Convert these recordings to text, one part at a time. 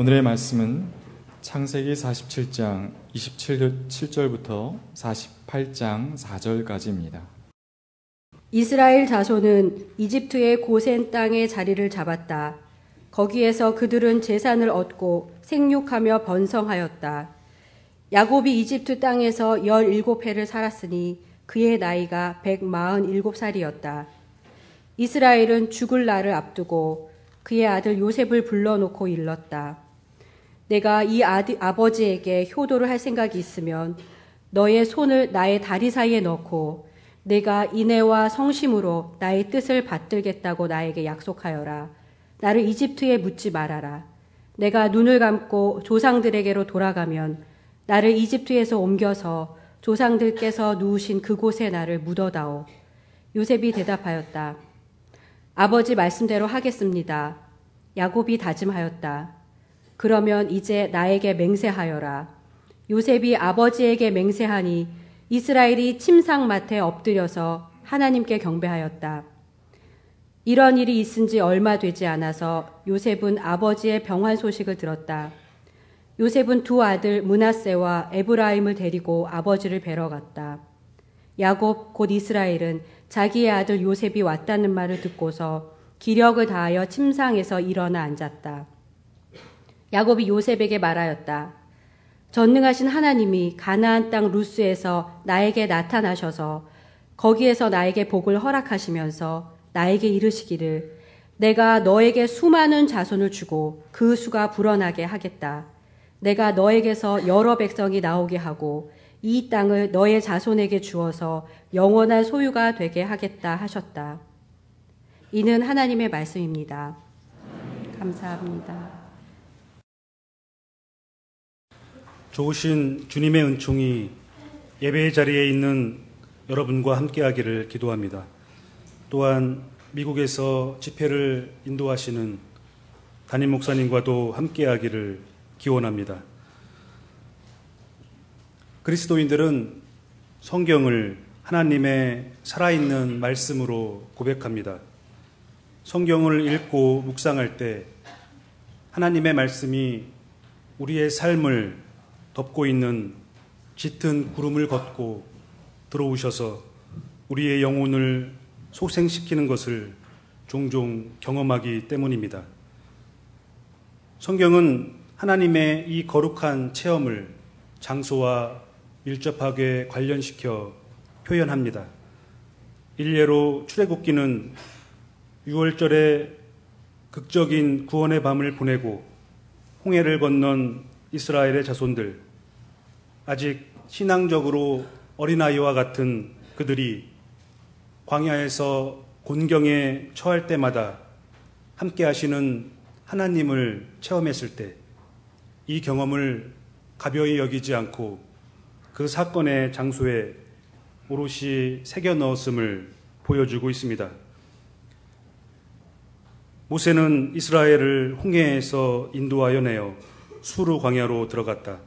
오늘의 말씀은 창세기 47장 27절부터 48장 4절까지입니다. 이스라엘 자손은 이집트의 고센 땅에 자리를 잡았다. 거기에서 그들은 재산을 얻고 생육하며 번성하였다. 야곱이 이집트 땅에서 17해를 살았으니 그의 나이가 147살이었다. 이스라엘은 죽을 날을 앞두고 그의 아들 요셉을 불러놓고 일렀다. 내가 이 아버지에게 효도를 할 생각이 있으면 너의 손을 나의 다리 사이에 넣고 내가 인애와 성심으로 나의 뜻을 받들겠다고 나에게 약속하여라. 나를 이집트에 묻지 말아라. 내가 눈을 감고 조상들에게로 돌아가면 나를 이집트에서 옮겨서 조상들께서 누우신 그곳에 나를 묻어다오. 요셉이 대답하였다. 아버지 말씀대로 하겠습니다. 야곱이 다짐하였다. 그러면 이제 나에게 맹세하여라. 요셉이 아버지에게 맹세하니 이스라엘이 침상맡에 엎드려서 하나님께 경배하였다. 이런 일이 있은 지 얼마 되지 않아서 요셉은 아버지의 병환 소식을 들었다. 요셉은 두 아들 므낫세와 에브라임을 데리고 아버지를 뵈러 갔다. 야곱 곧 이스라엘은 자기의 아들 요셉이 왔다는 말을 듣고서 기력을 다하여 침상에서 일어나 앉았다. 야곱이 요셉에게 말하였다. 전능하신 하나님이 가나안 땅 루스에서 나에게 나타나셔서 거기에서 나에게 복을 허락하시면서 나에게 이르시기를 내가 너에게 수많은 자손을 주고 그 수가 불어나게 하겠다. 내가 너에게서 여러 백성이 나오게 하고 이 땅을 너의 자손에게 주어서 영원한 소유가 되게 하겠다 하셨다. 이는 하나님의 말씀입니다. 감사합니다. 좋으신 주님의 은총이 예배의 자리에 있는 여러분과 함께하기를 기도합니다. 또한 미국에서 집회를 인도하시는 담임 목사님과도 함께하기를 기원합니다. 그리스도인들은 성경을 하나님의 살아있는 말씀으로 고백합니다. 성경을 읽고 묵상할 때 하나님의 말씀이 우리의 삶을 덮고 있는 짙은 구름을 걷고 들어오셔서 우리의 영혼을 소생시키는 것을 종종 경험하기 때문입니다. 성경은 하나님의 이 거룩한 체험을 장소와 밀접하게 관련시켜 표현합니다. 일례로 출애굽기는 유월절에 극적인 구원의 밤을 보내고 홍해를 건넌 이스라엘의 자손들, 아직 신앙적으로 어린아이와 같은 그들이 광야에서 곤경에 처할 때마다 함께 하시는 하나님을 체험했을 때 이 경험을 가벼이 여기지 않고 그 사건의 장소에 오롯이 새겨 넣었음을 보여주고 있습니다. 모세는 이스라엘을 홍해에서 인도하여 내어 수르 광야로 들어갔다.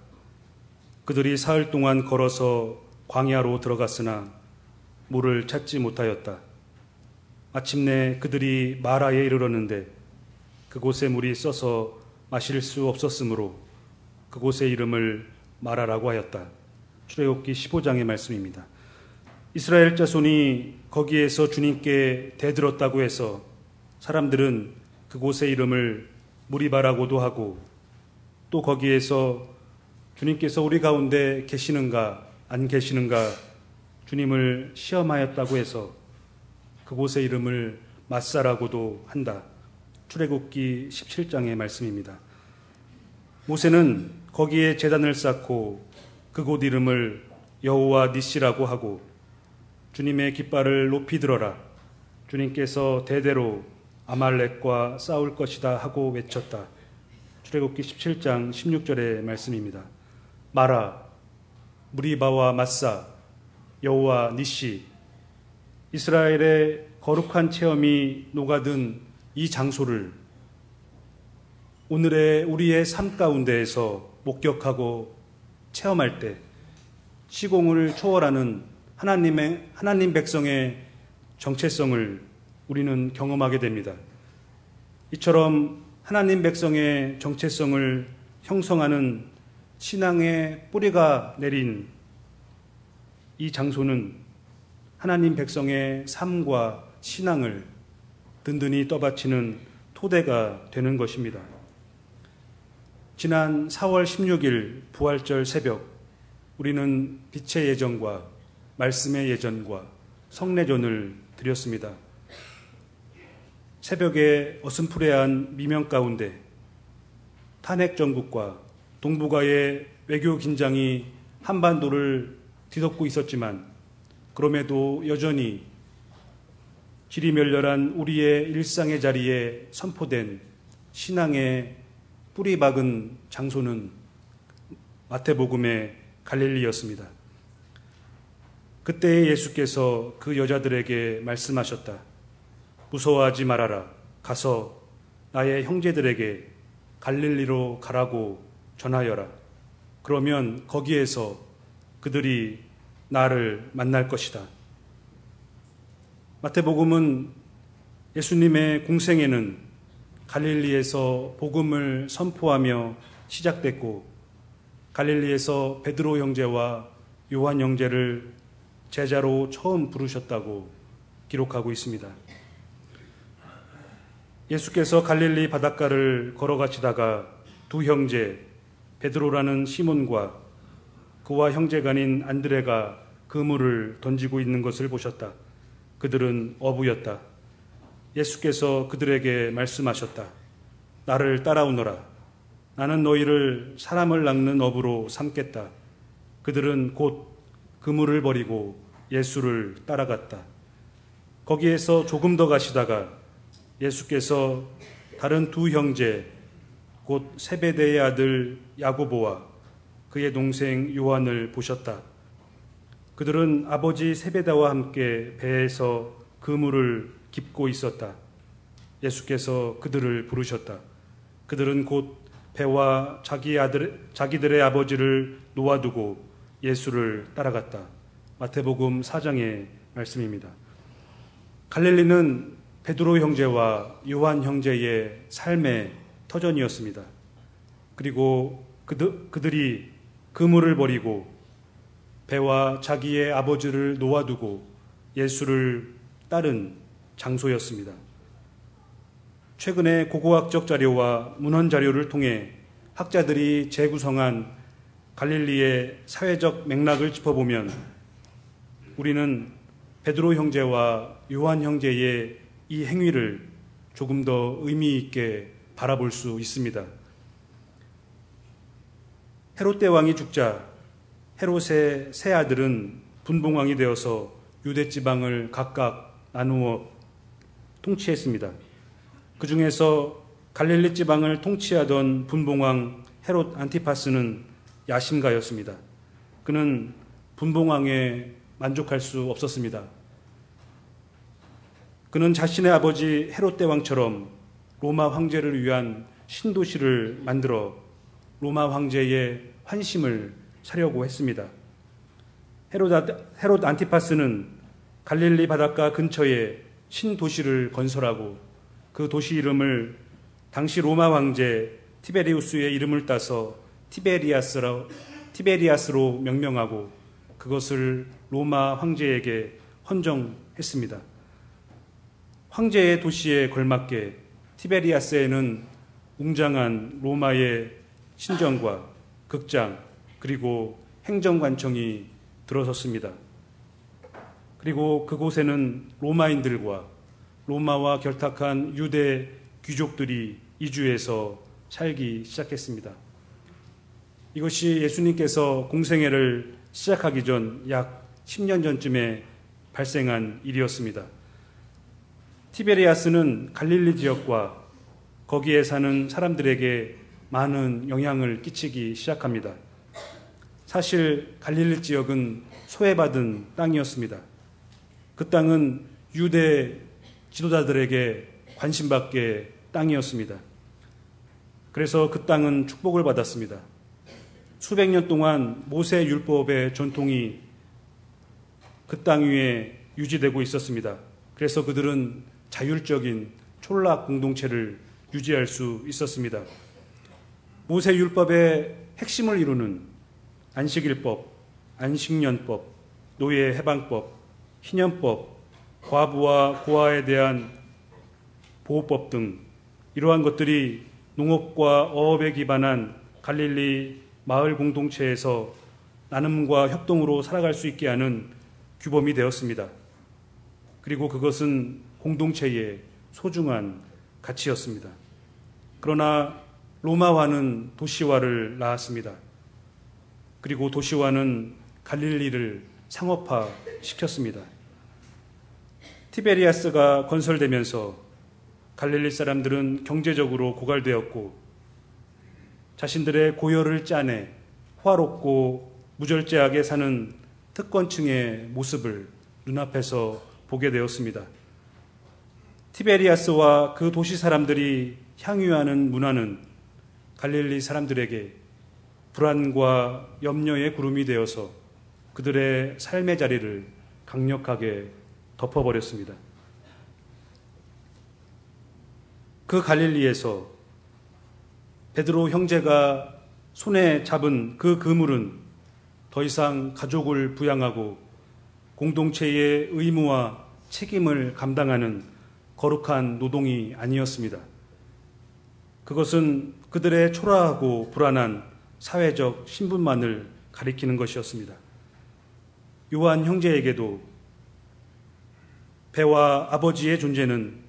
그들이 사흘 동안 걸어서 광야로 들어갔으나 물을 찾지 못하였다. 마침내 그들이 마라에 이르렀는데 그곳에 물이 써서 마실 수 없었으므로 그곳의 이름을 마라라고 하였다. 출애굽기 15장의 말씀입니다. 이스라엘 자손이 거기에서 주님께 대들었다고 해서 사람들은 그곳의 이름을 무리바라고도 하고 또 거기에서 주님께서 우리 가운데 계시는가 안 계시는가 주님을 시험하였다고 해서 그곳의 이름을 맛사라고도 한다. 출애굽기 17장의 말씀입니다. 모세는 거기에 제단을 쌓고 그곳 이름을 여호와 니시라고 하고 주님의 깃발을 높이 들어라. 주님께서 대대로 아말렉과 싸울 것이다 하고 외쳤다. 출애굽기 17장 16절의 말씀입니다. 마라, 무리바와 맛사, 여호와 니시, 이스라엘의 거룩한 체험이 녹아든 이 장소를 오늘의 우리의 삶 가운데에서 목격하고 체험할 때 시공을 초월하는 하나님 백성의 정체성을 우리는 경험하게 됩니다. 이처럼 하나님 백성의 정체성을 형성하는 신앙의 뿌리가 내린 이 장소는 하나님 백성의 삶과 신앙을 든든히 떠받치는 토대가 되는 것입니다. 지난 4월 16일 부활절 새벽 우리는 빛의 예전과 말씀의 예전과 성례전을 드렸습니다. 새벽에 어슴푸레한 미명 가운데 탄핵 정국과 동북아의 외교 긴장이 한반도를 뒤덮고 있었지만 그럼에도 여전히 길이 멸렬한 우리의 일상의 자리에 선포된 신앙의 뿌리 박은 장소는 마태복음의 갈릴리였습니다. 그때 예수께서 그 여자들에게 말씀하셨다. 무서워하지 말아라. 가서 나의 형제들에게 갈릴리로 가라고 전하여라. 그러면 거기에서 그들이 나를 만날 것이다. 마태복음은 예수님의 공생애는 갈릴리에서 복음을 선포하며 시작됐고 갈릴리에서 베드로 형제와 요한 형제를 제자로 처음 부르셨다고 기록하고 있습니다. 예수께서 갈릴리 바닷가를 걸어가시다가 두 형제 베드로라는 시몬과 그와 형제간인 안드레가 그물을 던지고 있는 것을 보셨다. 그들은 어부였다. 예수께서 그들에게 말씀하셨다. 나를 따라오너라. 나는 너희를 사람을 낚는 어부로 삼겠다. 그들은 곧 그물을 버리고 예수를 따라갔다. 거기에서 조금 더 가시다가 예수께서 다른 두 형제 곧 세베대의 아들 야고보와 그의 동생 요한을 보셨다. 그들은 아버지 세베다와 함께 배에서 그물을 깁고 있었다. 예수께서 그들을 부르셨다. 그들은 곧 배와 자기들의 아버지를 놓아두고 예수를 따라갔다. 마태복음 4장의 말씀입니다. 갈릴리는 베드로 형제와 요한 형제의 삶의 터전이었습니다. 그리고 그들이 그물을 버리고 배와 자기의 아버지를 놓아두고 예수를 따른 장소였습니다. 최근에 고고학적 자료와 문헌 자료를 통해 학자들이 재구성한 갈릴리의 사회적 맥락을 짚어보면 우리는 베드로 형제와 요한 형제의 이 행위를 조금 더 의미 있게 바라볼 수 있습니다. 헤롯 대왕이 죽자 헤롯의 세 아들은 분봉왕이 되어서 유대 지방을 각각 나누어 통치했습니다. 그 중에서 갈릴리 지방을 통치하던 분봉왕 헤롯 안티파스는 야심가였습니다. 그는 분봉왕에 만족할 수 없었습니다. 그는 자신의 아버지 헤롯 대왕처럼 로마 황제를 위한 신도시를 만들어 로마 황제의 환심을 사려고 했습니다. 헤롯 안티파스는 갈릴리 바닷가 근처에 신도시를 건설하고 그 도시 이름을 당시 로마 황제 티베리우스의 이름을 따서 티베리아스로 명명하고 그것을 로마 황제에게 헌정했습니다. 황제의 도시에 걸맞게 티베리아스에는 웅장한 로마의 신전과 극장 그리고 행정관청이 들어섰습니다. 그리고 그곳에는 로마인들과 로마와 결탁한 유대 귀족들이 이주해서 살기 시작했습니다. 이것이 예수님께서 공생애를 시작하기 전 약 10년 전쯤에 발생한 일이었습니다. 티베리아스는 갈릴리 지역과 거기에 사는 사람들에게 많은 영향을 끼치기 시작합니다. 사실 갈릴리 지역은 소외받은 땅이었습니다. 그 땅은 유대 지도자들에게 관심받게 땅이었습니다. 그래서 그 땅은 축복을 받았습니다. 수백 년 동안 모세 율법의 전통이 그 땅 위에 유지되고 있었습니다. 그래서 그들은 자율적인 촌락 공동체를 유지할 수 있었습니다. 모세 율법의 핵심을 이루는 안식일법, 안식년법, 노예 해방법, 희년법, 과부와 고아에 대한 보호법 등 이러한 것들이 농업과 어업에 기반한 갈릴리 마을 공동체에서 나눔과 협동으로 살아갈 수 있게 하는 규범이 되었습니다. 그리고 그것은 공동체의 소중한 가치였습니다. 그러나 로마화는 도시화를 낳았습니다. 그리고 도시화는 갈릴리를 상업화시켰습니다. 티베리아스가 건설되면서 갈릴리 사람들은 경제적으로 고갈되었고 자신들의 고열을 짜내 화롭고 무절제하게 사는 특권층의 모습을 눈앞에서 보게 되었습니다. 티베리아스와 그 도시 사람들이 향유하는 문화는 갈릴리 사람들에게 불안과 염려의 구름이 되어서 그들의 삶의 자리를 강력하게 덮어버렸습니다. 그 갈릴리에서 베드로 형제가 손에 잡은 그 그물은 더 이상 가족을 부양하고 공동체의 의무와 책임을 감당하는 거룩한 노동이 아니었습니다. 그것은 그들의 초라하고 불안한 사회적 신분만을 가리키는 것이었습니다. 요한 형제에게도 배와 아버지의 존재는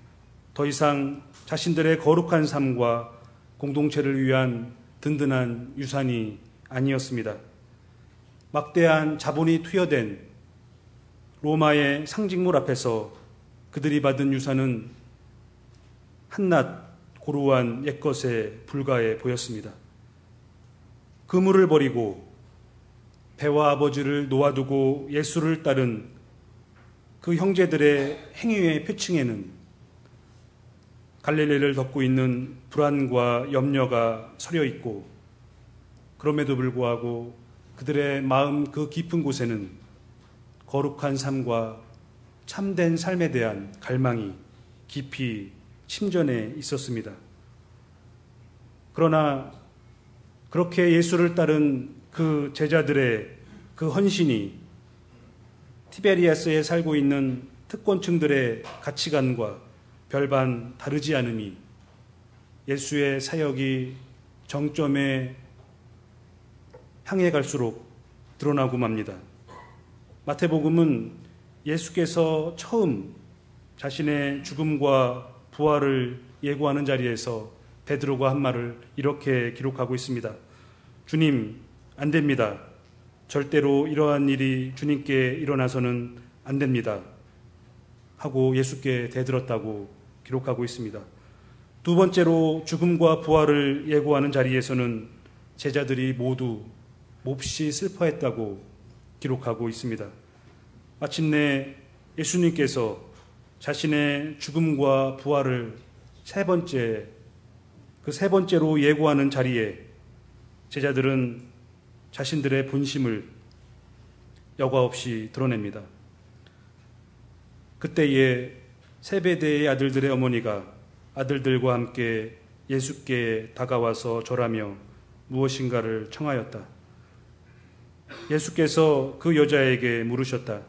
더 이상 자신들의 거룩한 삶과 공동체를 위한 든든한 유산이 아니었습니다. 막대한 자본이 투여된 로마의 상징물 앞에서 그들이 받은 유산은 한낱 고루한 옛것에 불과해 보였습니다. 그물을 버리고 배와 아버지를 놓아두고 예수를 따른 그 형제들의 행위의 표층에는 갈릴리를 덮고 있는 불안과 염려가 서려 있고 그럼에도 불구하고 그들의 마음 그 깊은 곳에는 거룩한 삶과 참된 삶에 대한 갈망이 깊이 침전해 있었습니다. 그러나 그렇게 예수를 따른 그 제자들의 그 헌신이 티베리아스에 살고 있는 특권층들의 가치관과 별반 다르지 않음이 예수의 사역이 정점에 향해 갈수록 드러나고 맙니다. 마태복음은 예수께서 처음 자신의 죽음과 부활을 예고하는 자리에서 베드로가 한 말을 이렇게 기록하고 있습니다. 주님, 안 됩니다. 절대로 이러한 일이 주님께 일어나서는 안 됩니다. 하고 예수께 대들었다고 기록하고 있습니다. 두 번째로 죽음과 부활을 예고하는 자리에서는 제자들이 모두 몹시 슬퍼했다고 기록하고 있습니다. 마침내 예수님께서 자신의 죽음과 부활을 세 번째로 예고하는 자리에 제자들은 자신들의 본심을 여과 없이 드러냅니다. 그때에 세베대의 아들들의 어머니가 아들들과 함께 예수께 다가와서 절하며 무엇인가를 청하였다. 예수께서 그 여자에게 물으셨다.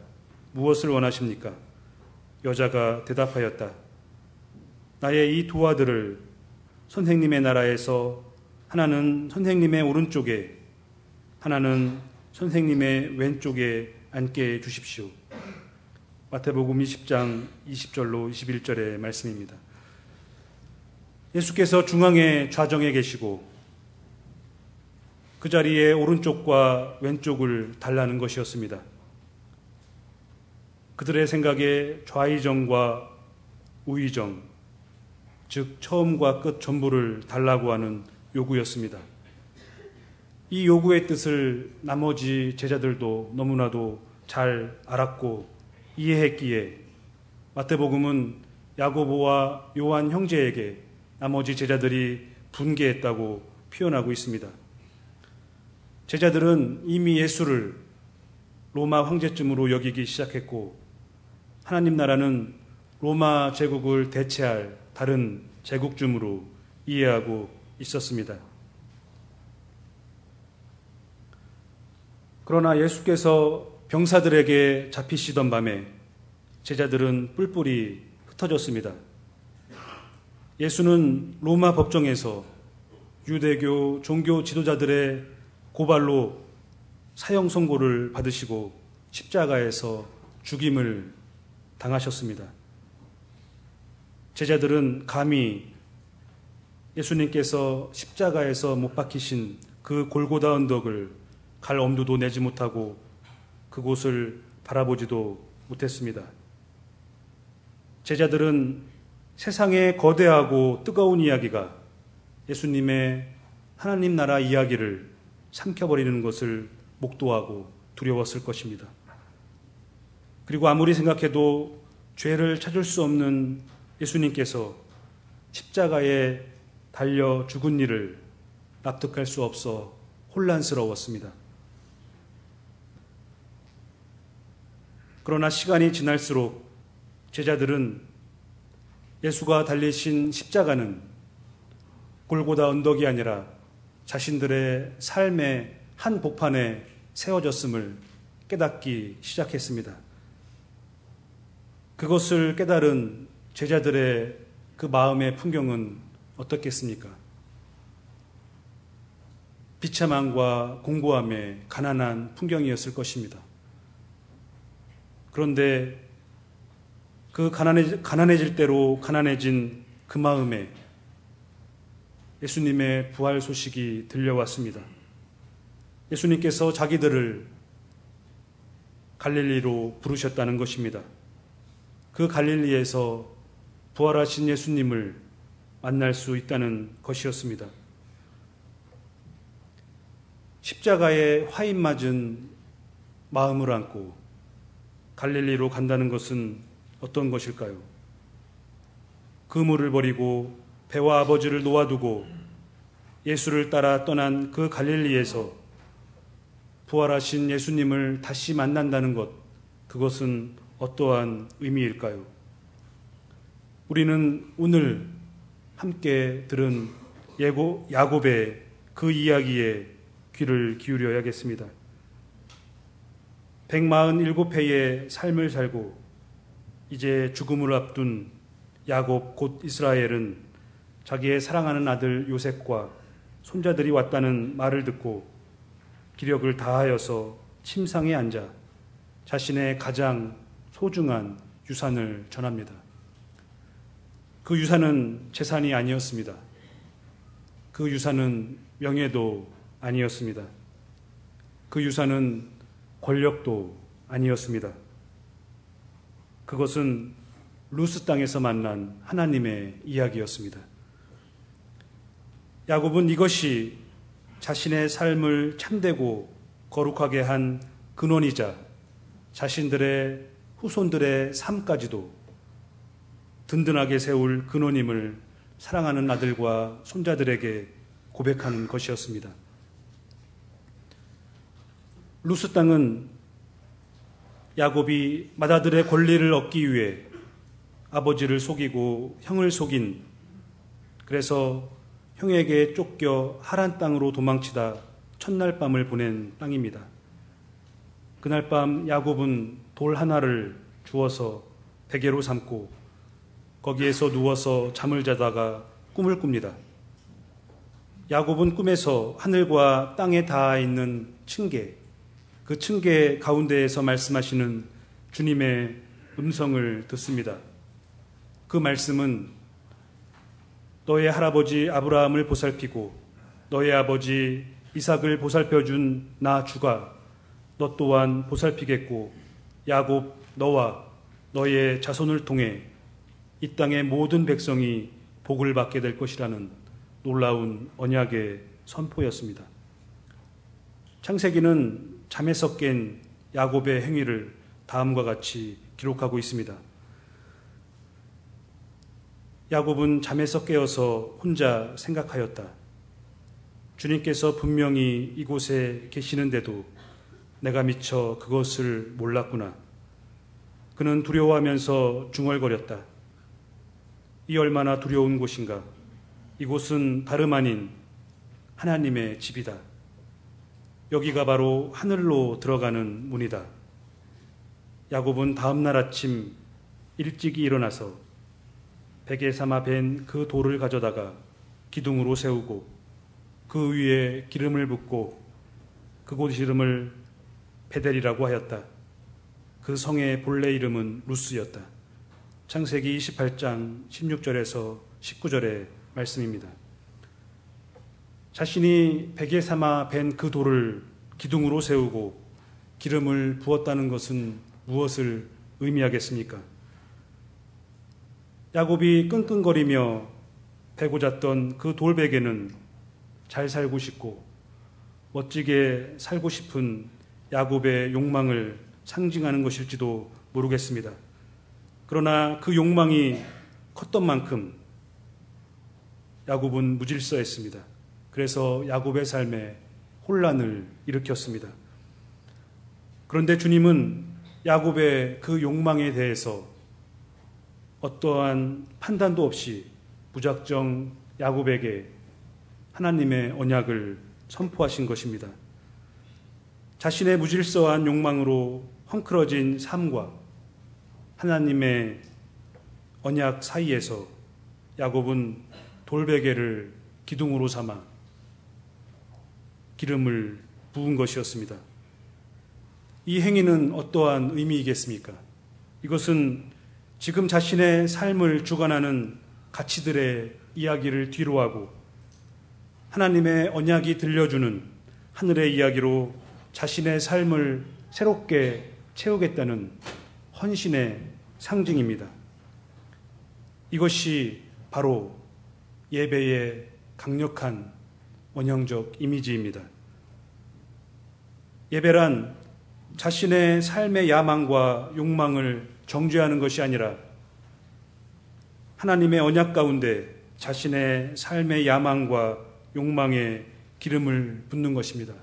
무엇을 원하십니까? 여자가 대답하였다. 나의 이 두 아들을 선생님의 나라에서 하나는 선생님의 오른쪽에 하나는 선생님의 왼쪽에 앉게 해주십시오. 마태복음 20장 20절로 21절의 말씀입니다. 예수께서 중앙의 좌정에 계시고 그 자리에 오른쪽과 왼쪽을 달라는 것이었습니다. 그들의 생각에 좌의정과 우의정, 즉 처음과 끝 전부를 달라고 하는 요구였습니다. 이 요구의 뜻을 나머지 제자들도 너무나도 잘 알았고 이해했기에 마태복음은 야고보와 요한 형제에게 나머지 제자들이 분개했다고 표현하고 있습니다. 제자들은 이미 예수를 로마 황제쯤으로 여기기 시작했고 하나님 나라는 로마 제국을 대체할 다른 제국쯤으로 이해하고 있었습니다. 그러나 예수께서 병사들에게 잡히시던 밤에 제자들은 뿔뿔이 흩어졌습니다. 예수는 로마 법정에서 유대교 종교 지도자들의 고발로 사형 선고를 받으시고 십자가에서 죽임을 당하셨습니다. 제자들은 감히 예수님께서 십자가에서 못 박히신 그 골고다 언덕을 갈 엄두도 내지 못하고 그곳을 바라보지도 못했습니다. 제자들은 세상의 거대하고 뜨거운 이야기가 예수님의 하나님 나라 이야기를 삼켜버리는 것을 목도하고 두려웠을 것입니다. 그리고 아무리 생각해도 죄를 찾을 수 없는 예수님께서 십자가에 달려 죽은 일을 납득할 수 없어 혼란스러웠습니다. 그러나 시간이 지날수록 제자들은 예수가 달리신 십자가는 골고다 언덕이 아니라 자신들의 삶의 한복판에 세워졌음을 깨닫기 시작했습니다. 그것을 깨달은 제자들의 그 마음의 풍경은 어떻겠습니까? 비참함과 공고함에 가난한 풍경이었을 것입니다. 그런데 그 가난해질 대로 가난해진 그 마음에 예수님의 부활 소식이 들려왔습니다. 예수님께서 자기들을 갈릴리로 부르셨다는 것입니다. 그 갈릴리에서 부활하신 예수님을 만날 수 있다는 것이었습니다. 십자가에 화인 맞은 마음을 안고 갈릴리로 간다는 것은 어떤 것일까요? 그물을 버리고 배와 아버지를 놓아두고 예수를 따라 떠난 그 갈릴리에서 부활하신 예수님을 다시 만난다는 것, 그것은 어떠한 의미일까요? 우리는 오늘 함께 들은 야곱의 그 이야기에 귀를 기울여야겠습니다. 147회의 삶을 살고 이제 죽음을 앞둔 야곱 곧 이스라엘은 자기의 사랑하는 아들 요셉과 손자들이 왔다는 말을 듣고 기력을 다하여서 침상에 앉아 자신의 가장 소중한 유산을 전합니다. 그 유산은 재산이 아니었습니다. 그 유산은 명예도 아니었습니다. 그 유산은 권력도 아니었습니다. 그것은 루스 땅에서 만난 하나님의 이야기였습니다. 야곱은 이것이 자신의 삶을 참되고 거룩하게 한 근원이자 자신들의 후손들의 삶까지도 든든하게 세울 근원임을 사랑하는 아들과 손자들에게 고백하는 것이었습니다. 루스 땅은 야곱이 맏아들의 권리를 얻기 위해 아버지를 속이고 형을 속인, 그래서 형에게 쫓겨 하란 땅으로 도망치다 첫날 밤을 보낸 땅입니다. 그날 밤 야곱은 돌 하나를 주워서 베개로 삼고 거기에서 누워서 잠을 자다가 꿈을 꿉니다. 야곱은 꿈에서 하늘과 땅에 닿아 있는 층계, 그 층계 가운데에서 말씀하시는 주님의 음성을 듣습니다. 그 말씀은 너의 할아버지 아브라함을 보살피고 너의 아버지 이삭을 보살펴준 나 주가 너 또한 보살피겠고 야곱 너와 너의 자손을 통해 이 땅의 모든 백성이 복을 받게 될 것이라는 놀라운 언약의 선포였습니다. 창세기는 잠에서 깬 야곱의 행위를 다음과 같이 기록하고 있습니다. 야곱은 잠에서 깨어서 혼자 생각하였다. 주님께서 분명히 이곳에 계시는데도 내가 미처 그것을 몰랐구나. 그는 두려워하면서 중얼거렸다. 이 얼마나 두려운 곳인가. 이곳은 다름 아닌 하나님의 집이다. 여기가 바로 하늘로 들어가는 문이다. 야곱은 다음날 아침 일찍이 일어나서 베개 삼아 벤 그 돌을 가져다가 기둥으로 세우고 그 위에 기름을 붓고 그곳 이름을 베델이라고 하였다. 그 성의 본래 이름은 루스였다. 창세기 28장 16절에서 19절의 말씀입니다. 자신이 베개 삼아 벤 그 돌을 기둥으로 세우고 기름을 부었다는 것은 무엇을 의미하겠습니까? 야곱이 끙끙거리며 베고 잤던 그 돌베개는 잘 살고 싶고 멋지게 살고 싶은 야곱의 욕망을 상징하는 것일지도 모르겠습니다. 그러나 그 욕망이 컸던 만큼 야곱은 무질서했습니다. 그래서 야곱의 삶에 혼란을 일으켰습니다. 그런데 주님은 야곱의 그 욕망에 대해서 어떠한 판단도 없이 무작정 야곱에게 하나님의 언약을 선포하신 것입니다. 자신의 무질서한 욕망으로 헝클어진 삶과 하나님의 언약 사이에서 야곱은 돌베개를 기둥으로 삼아 기름을 부은 것이었습니다. 이 행위는 어떠한 의미이겠습니까? 이것은 지금 자신의 삶을 주관하는 가치들의 이야기를 뒤로하고 하나님의 언약이 들려주는 하늘의 이야기로 자신의 삶을 새롭게 채우겠다는 헌신의 상징입니다. 이것이 바로 예배의 강력한 원형적 이미지입니다. 예배란 자신의 삶의 야망과 욕망을 정죄하는 것이 아니라 하나님의 언약 가운데 자신의 삶의 야망과 욕망에 기름을 붓는 것입니다.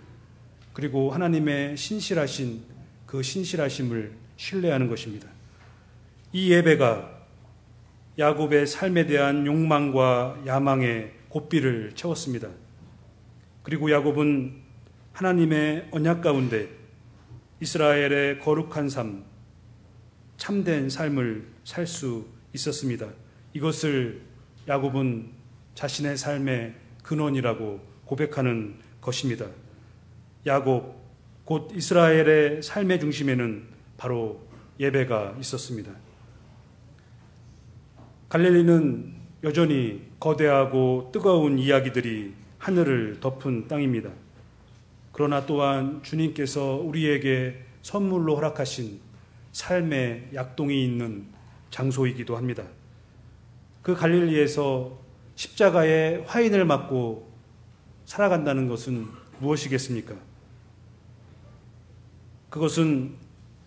그리고 하나님의 신실하신 그 신실하심을 신뢰하는 것입니다. 이 예배가 야곱의 삶에 대한 욕망과 야망의 고삐를 채웠습니다. 그리고 야곱은 하나님의 언약 가운데 이스라엘의 거룩한 삶, 참된 삶을 살 수 있었습니다. 이것을 야곱은 자신의 삶의 근원이라고 고백하는 것입니다. 야곱, 곧 이스라엘의 삶의 중심에는 바로 예배가 있었습니다. 갈릴리는 여전히 거대하고 뜨거운 이야기들이 하늘을 덮은 땅입니다. 그러나 또한 주님께서 우리에게 선물로 허락하신 삶의 약동이 있는 장소이기도 합니다. 그 갈릴리에서 십자가의 화인을 맞고 살아간다는 것은 무엇이겠습니까? 그것은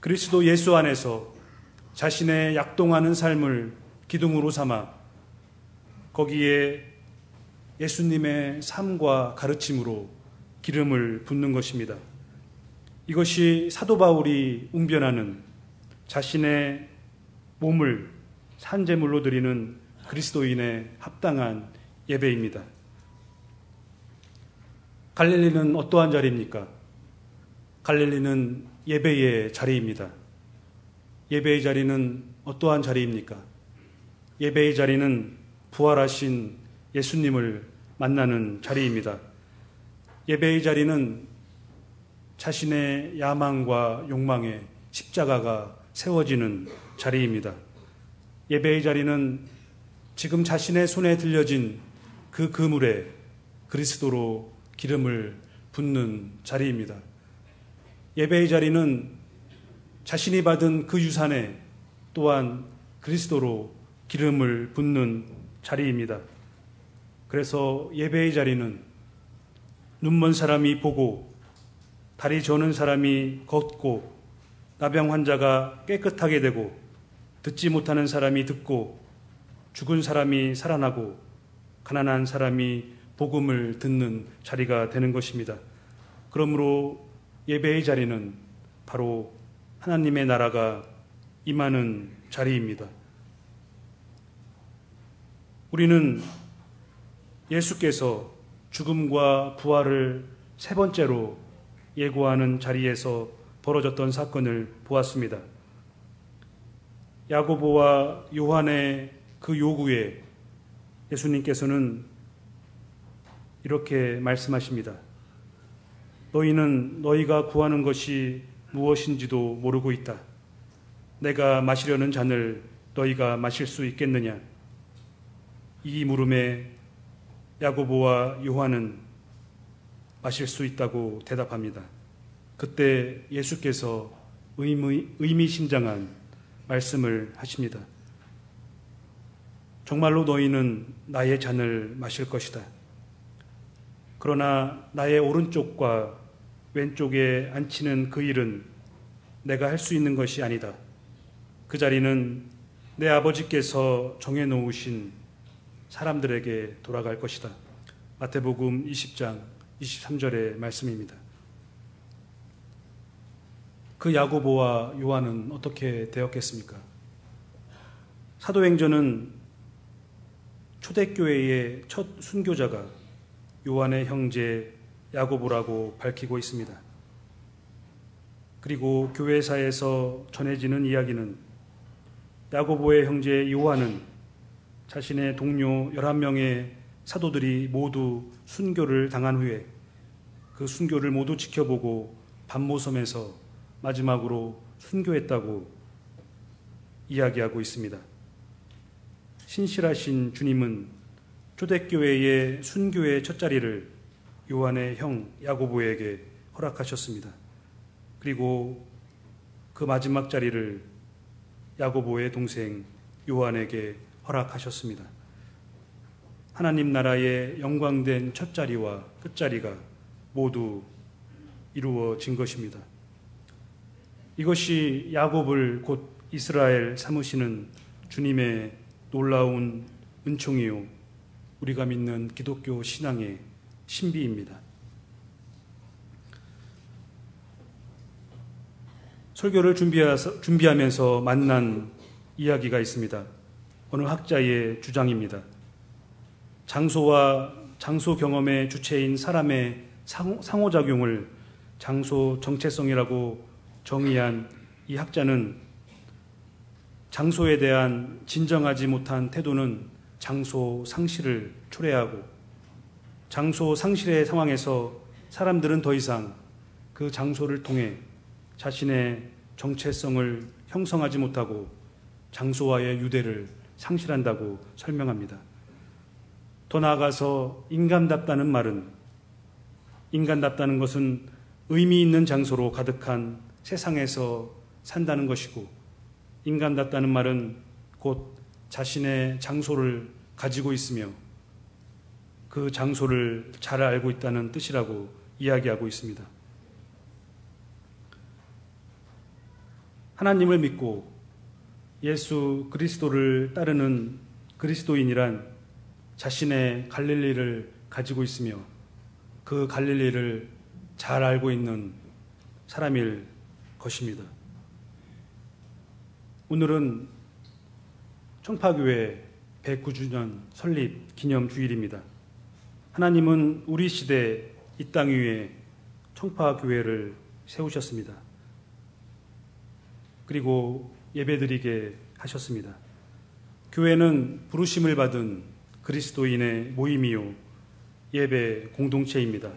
그리스도 예수 안에서 자신의 약동하는 삶을 기둥으로 삼아 거기에 예수님의 삶과 가르침으로 기름을 붓는 것입니다. 이것이 사도 바울이 웅변하는 자신의 몸을 산제물로 드리는 그리스도인의 합당한 예배입니다. 갈릴리는 어떠한 자리입니까? 갈릴리는 예배의 자리입니다. 예배의 자리는 어떠한 자리입니까? 예배의 자리는 부활하신 예수님을 만나는 자리입니다. 예배의 자리는 자신의 야망과 욕망에 십자가가 세워지는 자리입니다. 예배의 자리는 지금 자신의 손에 들려진 그 그물에 그리스도로 기름을 붓는 자리입니다. 예배의 자리는 자신이 받은 그 유산에 또한 그리스도로 기름을 붓는 자리입니다. 그래서 예배의 자리는 눈먼 사람이 보고 다리 저는 사람이 걷고 나병 환자가 깨끗하게 되고 듣지 못하는 사람이 듣고 죽은 사람이 살아나고 가난한 사람이 복음을 듣는 자리가 되는 것입니다. 그러므로 예배의 자리는 바로 하나님의 나라가 임하는 자리입니다. 우리는 예수께서 죽음과 부활을 세 번째로 예고하는 자리에서 벌어졌던 사건을 보았습니다. 야고보와 요한의 그 요구에 예수님께서는 이렇게 말씀하십니다. 너희는 너희가 구하는 것이 무엇인지도 모르고 있다. 내가 마시려는 잔을 너희가 마실 수 있겠느냐? 이 물음에 야고보와 요한은 마실 수 있다고 대답합니다. 그때 예수께서 의미심장한 말씀을 하십니다. 정말로 너희는 나의 잔을 마실 것이다. 그러나 나의 오른쪽과 왼쪽에 앉히는 그 일은 내가 할 수 있는 것이 아니다. 그 자리는 내 아버지께서 정해놓으신 사람들에게 돌아갈 것이다. 마태복음 20장 23절의 말씀입니다. 그 야고보와 요한은 어떻게 되었겠습니까? 사도행전은 초대교회의 첫 순교자가 요한의 형제 야고보라고 밝히고 있습니다. 그리고 교회사에서 전해지는 이야기는 야고보의 형제 요한은 자신의 동료 11명의 사도들이 모두 순교를 당한 후에 그 순교를 모두 지켜보고 반모섬에서 마지막으로 순교했다고 이야기하고 있습니다. 신실하신 주님은 초대교회의 순교의 첫자리를 요한의 형 야고보에게 허락하셨습니다. 그리고 그 마지막 자리를 야고보의 동생 요한에게 허락하셨습니다. 하나님 나라의 영광된 첫자리와 끝자리가 모두 이루어진 것입니다. 이것이 야곱을 곧 이스라엘 삼으시는 주님의 놀라운 은총이요 우리가 믿는 기독교 신앙의 신비입니다. 설교를 준비하면서 만난 이야기가 있습니다. 어느 학자의 주장입니다. 장소와 장소 경험의 주체인 사람의 상호작용을 장소 정체성이라고 정의한 이 학자는 장소에 대한 진정하지 못한 태도는 장소 상실을 초래하고 장소 상실의 상황에서 사람들은 더 이상 그 장소를 통해 자신의 정체성을 형성하지 못하고 장소와의 유대를 상실한다고 설명합니다. 더 나아가서 인간답다는 말은 인간답다는 것은 의미 있는 장소로 가득한 세상에서 산다는 것이고 인간답다는 말은 곧 자신의 장소를 가지고 있으며 그 장소를 잘 알고 있다는 뜻이라고 이야기하고 있습니다. 하나님을 믿고 예수 그리스도를 따르는 그리스도인이란 자신의 갈릴리를 가지고 있으며 그 갈릴리를 잘 알고 있는 사람일 것입니다. 오늘은 청파교회 109주년 설립 기념 주일입니다. 하나님은 우리 시대 이 땅 위에 청파교회를 세우셨습니다. 그리고 예배드리게 하셨습니다. 교회는 부르심을 받은 그리스도인의 모임이요 예배 공동체입니다.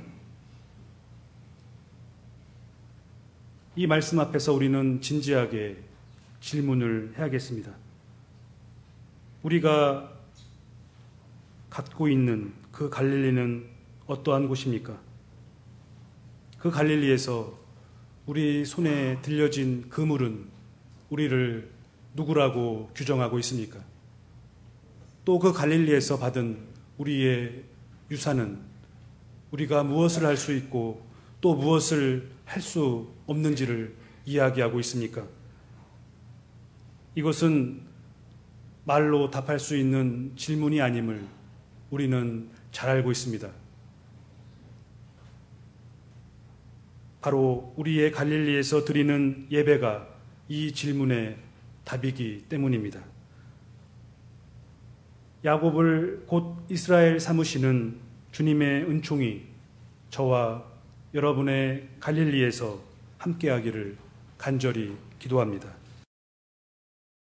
이 말씀 앞에서 우리는 진지하게 질문을 해야겠습니다. 우리가 갖고 있는 그 갈릴리는 어떠한 곳입니까? 그 갈릴리에서 우리 손에 들려진 그물은 우리를 누구라고 규정하고 있습니까? 또 그 갈릴리에서 받은 우리의 유산은 우리가 무엇을 할 수 있고 또 무엇을 할 수 없는지를 이야기하고 있습니까? 이것은 말로 답할 수 있는 질문이 아님을 우리는 잘 알고 있습니다. 바로 우리의 갈릴리에서 드리는 예배가 이 질문의 답이기 때문입니다. 야곱을 곧 이스라엘 삼으시는 주님의 은총이 저와 여러분의 갈릴리에서 함께하기를 간절히 기도합니다.